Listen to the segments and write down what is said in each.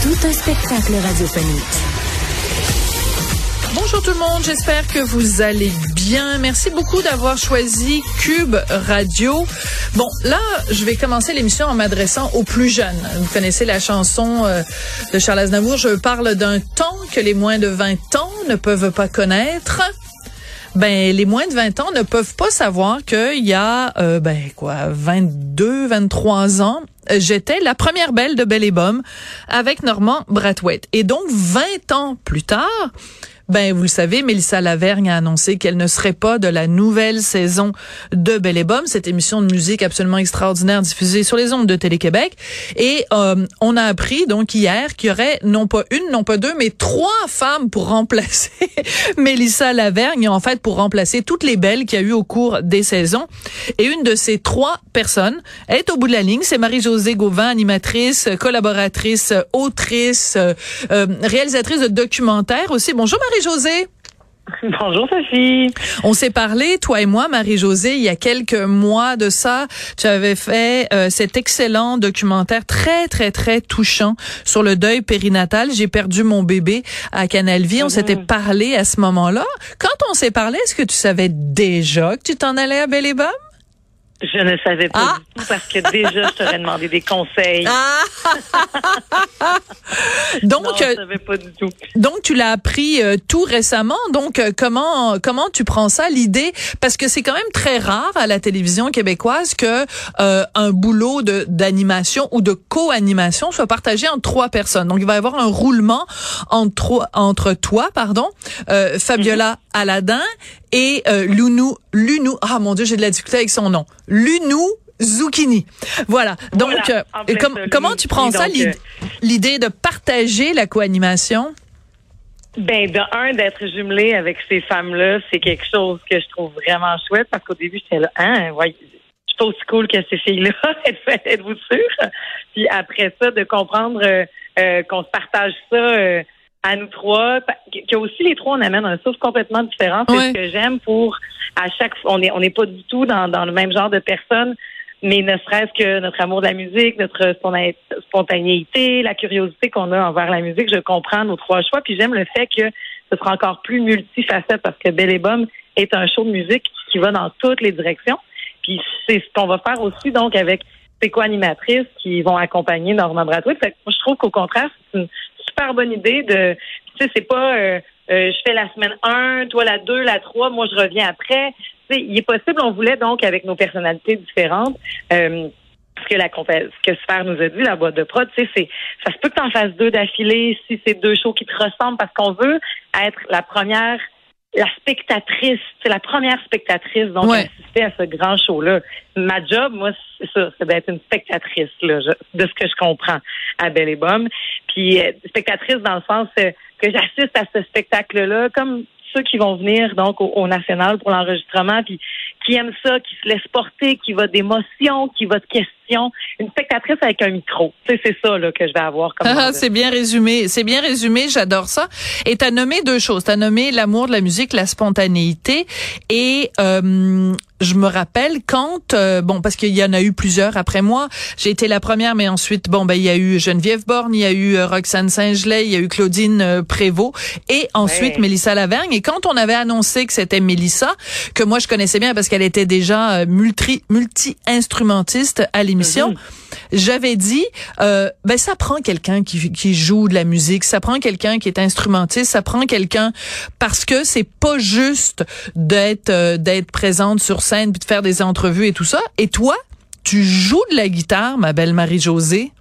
Tout un spectacle radiophonique. Bonjour tout le monde, j'espère que vous allez bien. Merci beaucoup d'avoir choisi Cube Radio. Bon, là, je vais commencer l'émission en m'adressant aux plus jeunes. Vous connaissez la chanson de Charles Aznavour, « Je parle d'un temps que les moins de 20 ans ne peuvent pas connaître ». Ben, les moins de 20 ans ne peuvent pas savoir qu'il y a, 22, 23 ans, j'étais la première belle de Belle et Bomme avec Normand Brathwaite. Et donc, 20 ans plus tard, ben, vous le savez, Mélissa Lavergne a annoncé qu'elle ne serait pas de la nouvelle saison de Belle et Bomme, cette émission de musique absolument extraordinaire diffusée sur les ondes de Télé-Québec. Et on a appris donc hier qu'il y aurait non pas une, non pas deux, mais 3 femmes pour remplacer Mélissa Lavergne, en fait pour remplacer toutes les belles qu'il y a eu au cours des saisons. Et une de ces 3 personnes est au bout de la ligne, c'est Marie-Josée Gauvin, animatrice, collaboratrice, autrice, réalisatrice de documentaires aussi. Bonjour Marie-Josée. Bonjour Sophie. On s'est parlé, toi et moi, Marie-Josée, il y a quelques mois de ça. Tu avais fait cet excellent documentaire très, très, très touchant sur le deuil périnatal. J'ai perdu mon bébé à Canal Vie. On s'était parlé à ce moment-là. Quand on s'est parlé, est-ce que tu savais déjà que tu t'en allais à Belle et Bomme? Je ne savais pas du tout parce que déjà, je t'aurais demandé des conseils. Donc, non, je savais pas du tout. Donc, tu l'as appris tout récemment. Donc, comment tu prends ça, l'idée? Parce que c'est quand même très rare à la télévision québécoise que un boulot d'animation ou de co-animation soit partagé entre 3 personnes. Donc, il va y avoir un roulement entre toi, Fabiola Aladin et Lunou, ah mon Dieu, j'ai de la difficulté avec son nom. Lunou Zucchini. Voilà. Donc, comment tu prends ça, l'idée de partager la co-animation? Ben, de un, d'être jumelée avec ces femmes-là, c'est quelque chose que je trouve vraiment chouette parce qu'au début, j'étais là, je suis pas aussi cool que ces filles-là, êtes-vous sûre? Puis après ça, de comprendre qu'on se partage ça à nous 3, que aussi les 3, on amène un souffle complètement différent. C'est ce que j'aime pour à chaque fois, on n'est pas du tout dans le même genre de personnes, mais ne serait-ce que notre amour de la musique, notre spontanéité, la curiosité qu'on a envers la musique, je comprends nos 3 choix, puis j'aime le fait que ce sera encore plus multifacette parce que Belle et Bomme est un show de musique qui va dans toutes les directions, puis c'est ce qu'on va faire aussi donc avec ces co-animatrices qui vont accompagner Normand Brathwaite. Je trouve qu'au contraire, c'est une super bonne idée de, tu sais, c'est pas je fais la semaine 1, toi la 2, la 3, moi je reviens après. Tu sais, il est possible, on voulait donc avec nos personnalités différentes, ce que Super nous a dit, la boîte de prod, tu sais, ça se peut que t'en fasses 2 d'affilée si c'est 2 shows qui te ressemblent parce qu'on veut être la première spectatrice, donc assister à ce grand show-là. Ma job, moi, c'est ça, c'est d'être une spectatrice, là, de ce que je comprends à Belle et Bomme. Puis, spectatrice dans le sens que j'assiste à ce spectacle-là, comme ceux qui vont venir, donc, au National pour l'enregistrement, puis qui aiment ça, qui se laissent porter, qui va d'émotion, qui va de questions. Une spectatrice avec un micro. Tu sais, c'est ça, là, que je vais avoir comme c'est bien résumé. C'est bien résumé. J'adore ça. Et t'as nommé 2 choses. T'as nommé l'amour de la musique, la spontanéité et, je me rappelle quand parce qu'il y en a eu plusieurs après moi, j'ai été la première, mais ensuite il y a eu Geneviève Borne, il y a eu Roxane Saint-Gelais, il y a eu Claudine Prévost et ensuite Mélissa Lavergne. Et quand on avait annoncé que c'était Mélissa, que moi je connaissais bien parce qu'elle était déjà multi-instrumentiste à l'émission, j'avais dit ça prend quelqu'un qui joue de la musique, ça prend quelqu'un qui est instrumentiste, ça prend quelqu'un parce que c'est pas juste d'être présente sur scène puis de faire des entrevues et tout ça. Et toi, tu joues de la guitare, ma belle Marie-Josée.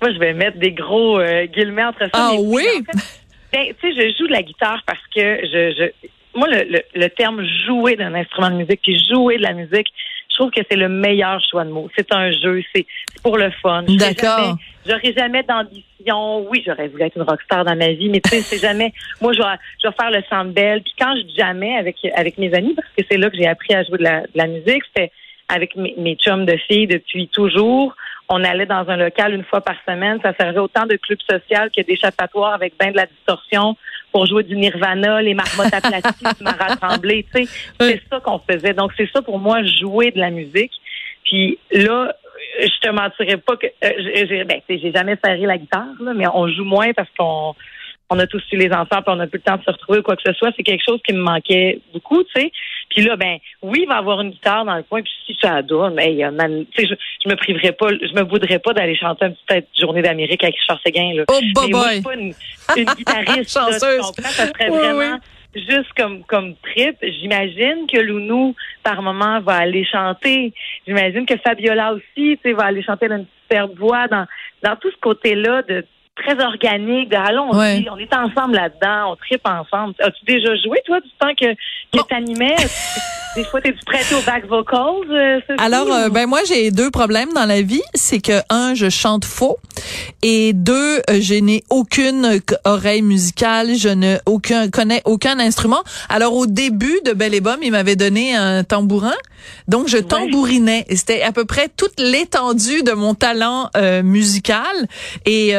Moi, je vais mettre des gros guillemets entre ça. Ah oui? En fait, tu sais, je joue de la guitare parce que moi, le terme jouer d'un instrument de musique puis jouer de la musique, je trouve que c'est le meilleur choix de mots. C'est un jeu, c'est pour le fun. D'accord. J'aurais jamais d'ambition. Oui, j'aurais voulu être une rockstar dans ma vie, mais tu sais, c'est jamais. Moi, je vais faire le Sandbell. Puis quand je dis jamais avec mes amis, parce que c'est là que j'ai appris à jouer de la musique, c'était avec mes chums de filles depuis toujours. On allait dans un local une fois par semaine. Ça servait autant de club social que d'échappatoire avec ben de la distorsion pour jouer du Nirvana, les marmottes aplaties, du Marat Tremblay. Tu sais, c'est ça qu'on faisait. Donc, c'est ça pour moi, jouer de la musique. Puis là, je te mentirais pas que... j'ai jamais serré la guitare, là, mais on joue moins parce qu'on a tous eu les enfants, puis on n'a plus le temps de se retrouver ou quoi que ce soit. C'est quelque chose qui me manquait beaucoup, tu sais. Puis là, ben oui, il va avoir une guitare dans le coin, puis si ça adore, mais je me priverais pas, je me voudrais pas d'aller chanter une petite journée d'Amérique avec Richard Séguin, là. Oh, boy, mais moi, je suis pas une guitariste chanceuse. Là, ça serait vraiment juste comme trip. J'imagine que Lounou, par moment, va aller chanter. J'imagine que Fabiola aussi, tu sais, va aller chanter une superbe voix dans tout ce côté-là de très organique, allons-y, on est ensemble là-dedans, on tripe ensemble. As-tu déjà joué, toi, du temps que t'animais? Des fois, t'es-tu prêtée aux back vocals? Alors, moi, j'ai deux problèmes dans la vie. C'est que, un, je chante faux. Et deux, je n'ai aucune oreille musicale. Je ne connais aucun instrument. Alors, au début de Belle et Bomme, il m'avait donné un tambourin. Donc, je tambourinais. Et c'était à peu près toute l'étendue de mon talent musical. Et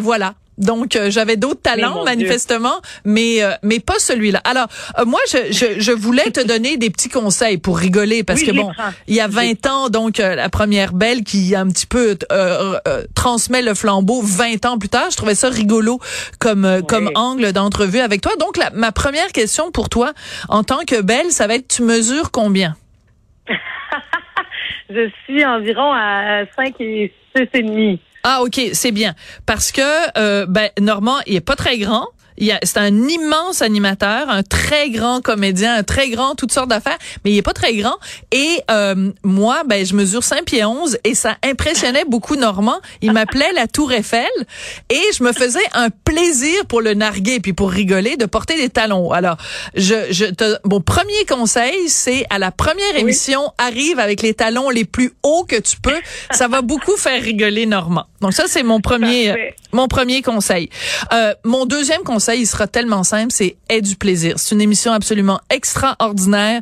voilà. Donc j'avais d'autres talents manifestement, mais pas celui-là. Alors moi je voulais te donner des petits conseils pour rigoler parce que bon, il y a 20 ans donc la première Belle qui a un petit peu transmet le flambeau 20 ans plus tard, je trouvais ça rigolo comme angle d'entrevue avec toi. Donc ma première question pour toi en tant que Belle, ça va être tu mesures combien? Je suis environ à 5 et 6,5. Ah OK, c'est bien parce que Normand, il est pas très grand. C'est un immense animateur, un très grand comédien, un très grand toutes sortes d'affaires, mais il est pas très grand. Et moi, je mesure 5 pieds 11 et ça impressionnait beaucoup Normand. Il m'appelait la Tour Eiffel et je me faisais un plaisir pour le narguer puis pour rigoler de porter des talons. Alors, mon premier conseil, c'est à la première émission, arrive avec les talons les plus hauts que tu peux. Ça va beaucoup faire rigoler Normand. Donc ça, c'est mon premier conseil. Mon deuxième conseil, il sera tellement simple, c'est aie du plaisir. C'est une émission absolument extraordinaire.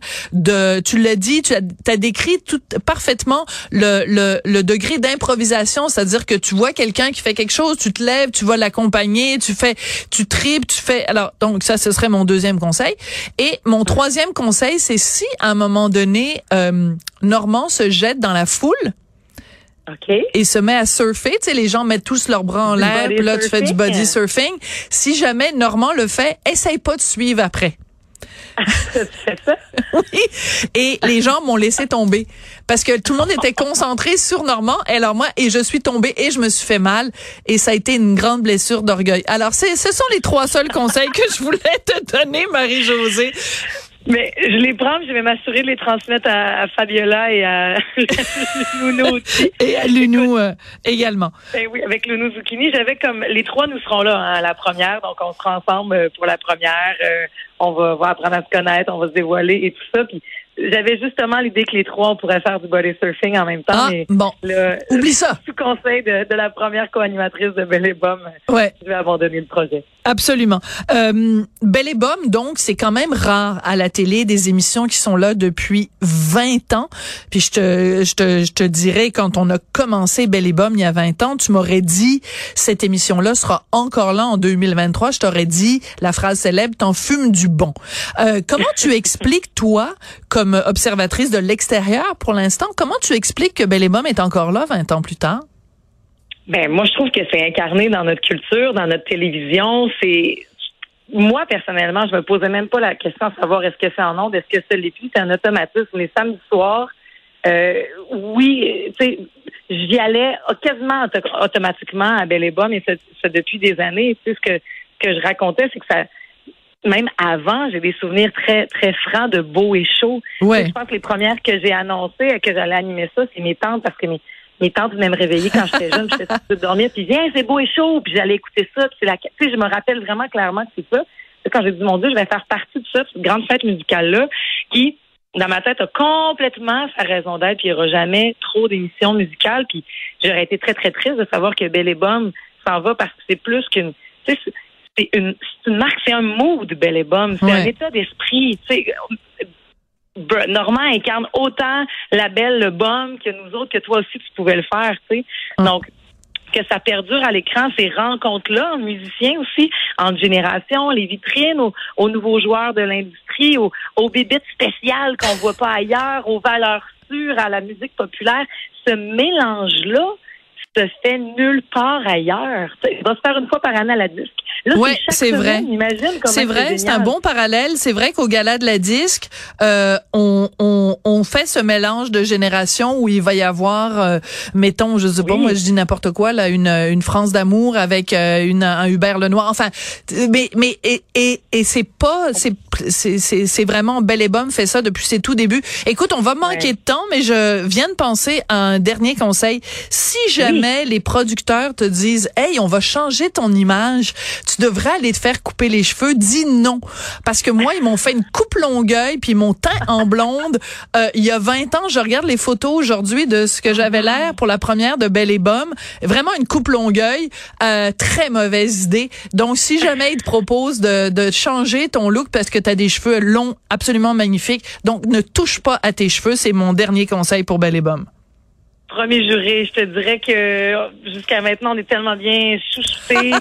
Tu l'as dit, t'as décrit tout parfaitement le degré d'improvisation, c'est-à-dire que tu vois quelqu'un qui fait quelque chose, tu te lèves, tu vas l'accompagner, tu tripes, tu fais. Alors donc ça, ce serait mon deuxième conseil. Et mon troisième conseil, c'est si à un moment donné, Normand se jette dans la foule. Okay. Et se met à surfer, tu sais, les gens mettent tous leurs bras en l'air, puis là, tu fais du body surfing. Si jamais Normand le fait, essaye pas de suivre après. C'est ça? Oui. Et les gens m'ont laissé tomber. Parce que tout le monde était concentré sur Normand. Et alors moi, je suis tombée et je me suis fait mal. Et ça a été une grande blessure d'orgueil. Alors, ce sont les trois seuls conseils que je voulais te donner, Marie-Josée. Mais je les prends, je vais m'assurer de les transmettre à Fabiola et à Lounou aussi. Et à Lounou également. Ben oui, avec Lounou Zucchini, j'avais comme... Les trois, nous serons là à la première, donc on sera ensemble pour la première. On va apprendre à se connaître, on va se dévoiler et tout ça. Puis j'avais justement l'idée que les trois, on pourrait faire du body surfing en même temps. Ah, mais bon, oublie ça. Sous conseil de la première co-animatrice de Belle et Bomme, je vais abandonner le projet. Absolument. Belle et Bomme, donc, c'est quand même rare à la télé, des émissions qui sont là depuis 20 ans. Puis je te dirais, quand on a commencé Belle et Bomme il y a 20 ans, tu m'aurais dit, cette émission-là sera encore là en 2023. Je t'aurais dit la phrase célèbre, t'en fumes du bon. Comment tu expliques, toi, comme observatrice de l'extérieur pour l'instant, comment tu expliques que Belle et Bomme est encore là 20 ans plus tard? Ben moi, je trouve que c'est incarné dans notre culture, dans notre télévision. Moi, personnellement, je me posais même pas la question de savoir est-ce que c'est en ondes, est-ce que ça l'est plus, c'est un automatisme. Les samedis soirs, tu sais, j'y allais quasiment automatiquement à Belle et Bomme, et ça depuis des années. Tu sais, ce que je racontais, c'est que ça... Même avant, j'ai des souvenirs très, très francs de beau et chaud. Ouais. Je pense que les premières que j'ai annoncées, que j'allais animer ça, c'est mes tantes, parce que mes tantes venaient me réveiller quand j'étais jeune, j'étais en train de dormir, puis viens, c'est beau et chaud, puis j'allais écouter ça, puis tu sais, je me rappelle vraiment clairement que c'est ça. Quand j'ai dit, mon Dieu, je vais faire partie de ça, cette grande fête musicale-là, qui, dans ma tête, a complètement sa raison d'être, puis il n'y aura jamais trop d'émissions musicales, puis j'aurais été très, très triste de savoir que Belle et Bomme s'en va parce que c'est plus qu'une... Tu sais, c'est une marque, c'est un mood, Belle et Bomme, c'est un état d'esprit, tu sais... Normand incarne autant la belle, le bum que nous autres, que toi aussi tu pouvais le faire, tu sais. Donc, que ça perdure à l'écran, ces rencontres-là, en musiciens aussi, en génération, les vitrines, aux nouveaux joueurs de l'industrie, aux bébites spéciales qu'on voit pas ailleurs, aux valeurs sûres, à la musique populaire. Ce mélange-là se fait nulle part ailleurs. Il va se faire une fois par année à la disque. Là, ouais, c'est vrai. C'est vrai, c'est un bon parallèle. C'est vrai qu'au gala de la disque, on fait ce mélange de générations où il va y avoir, mettons, je sais pas, moi je dis n'importe quoi là, une France d'amour avec un Hubert Lenoir. Enfin, mais c'est vraiment Belle et Bomme fait ça depuis ses tout débuts. Écoute, on va manquer de temps, mais je viens de penser à un dernier conseil. Si jamais les producteurs te disent, hey, on va changer ton image, tu devrais aller te faire couper les cheveux, dis non. Parce que moi, ils m'ont fait une coupe Longueuil, puis mon teint en blonde. Il y a 20 ans, je regarde les photos aujourd'hui de ce que j'avais l'air pour la première de Belle et Bomme. Vraiment une coupe Longueuil. Très mauvaise idée. Donc, si jamais ils te proposent de changer ton look parce que t'as des cheveux longs, absolument magnifiques, donc ne touche pas à tes cheveux. C'est mon dernier conseil pour Belle et Bomme. Premier juré, je te dirais que jusqu'à maintenant, on est tellement bien chouchoutés,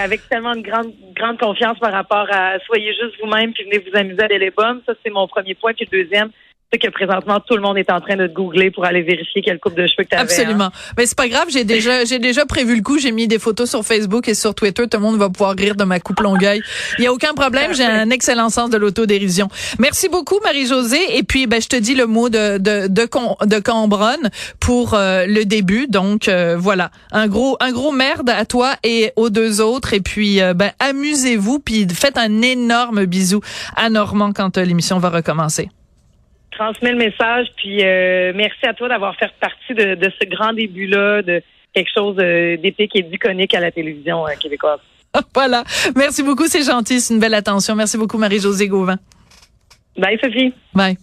avec tellement de grande confiance par rapport à soyez juste vous-même puis venez vous amuser à Belle et Bomme. Ça, c'est mon premier point. Puis le deuxième, c'est que présentement, tout le monde est en train de te googler pour aller vérifier quelle coupe de cheveux que tu avais. Absolument. Hein. Mais c'est pas grave, j'ai déjà prévu le coup. J'ai mis des photos sur Facebook et sur Twitter. Tout le monde va pouvoir rire de ma coupe Longueuil. Il y a aucun problème. J'ai un excellent sens de l'autodérision. Merci beaucoup, Marie-Josée. Et puis, je te dis le mot de Cambronne pour le début. Donc, voilà. Un gros merde à toi et aux deux autres. Et puis, amusez-vous. Puis, faites un énorme bisou à Normand quand l'émission va recommencer. Transmets le message, puis merci à toi d'avoir fait partie de ce grand début-là, de quelque chose d'épique et d'iconique à la télévision québécoise. Voilà. Merci beaucoup, c'est gentil, c'est une belle attention. Merci beaucoup, Marie-Josée Gauvin. Bye, Sophie. Bye.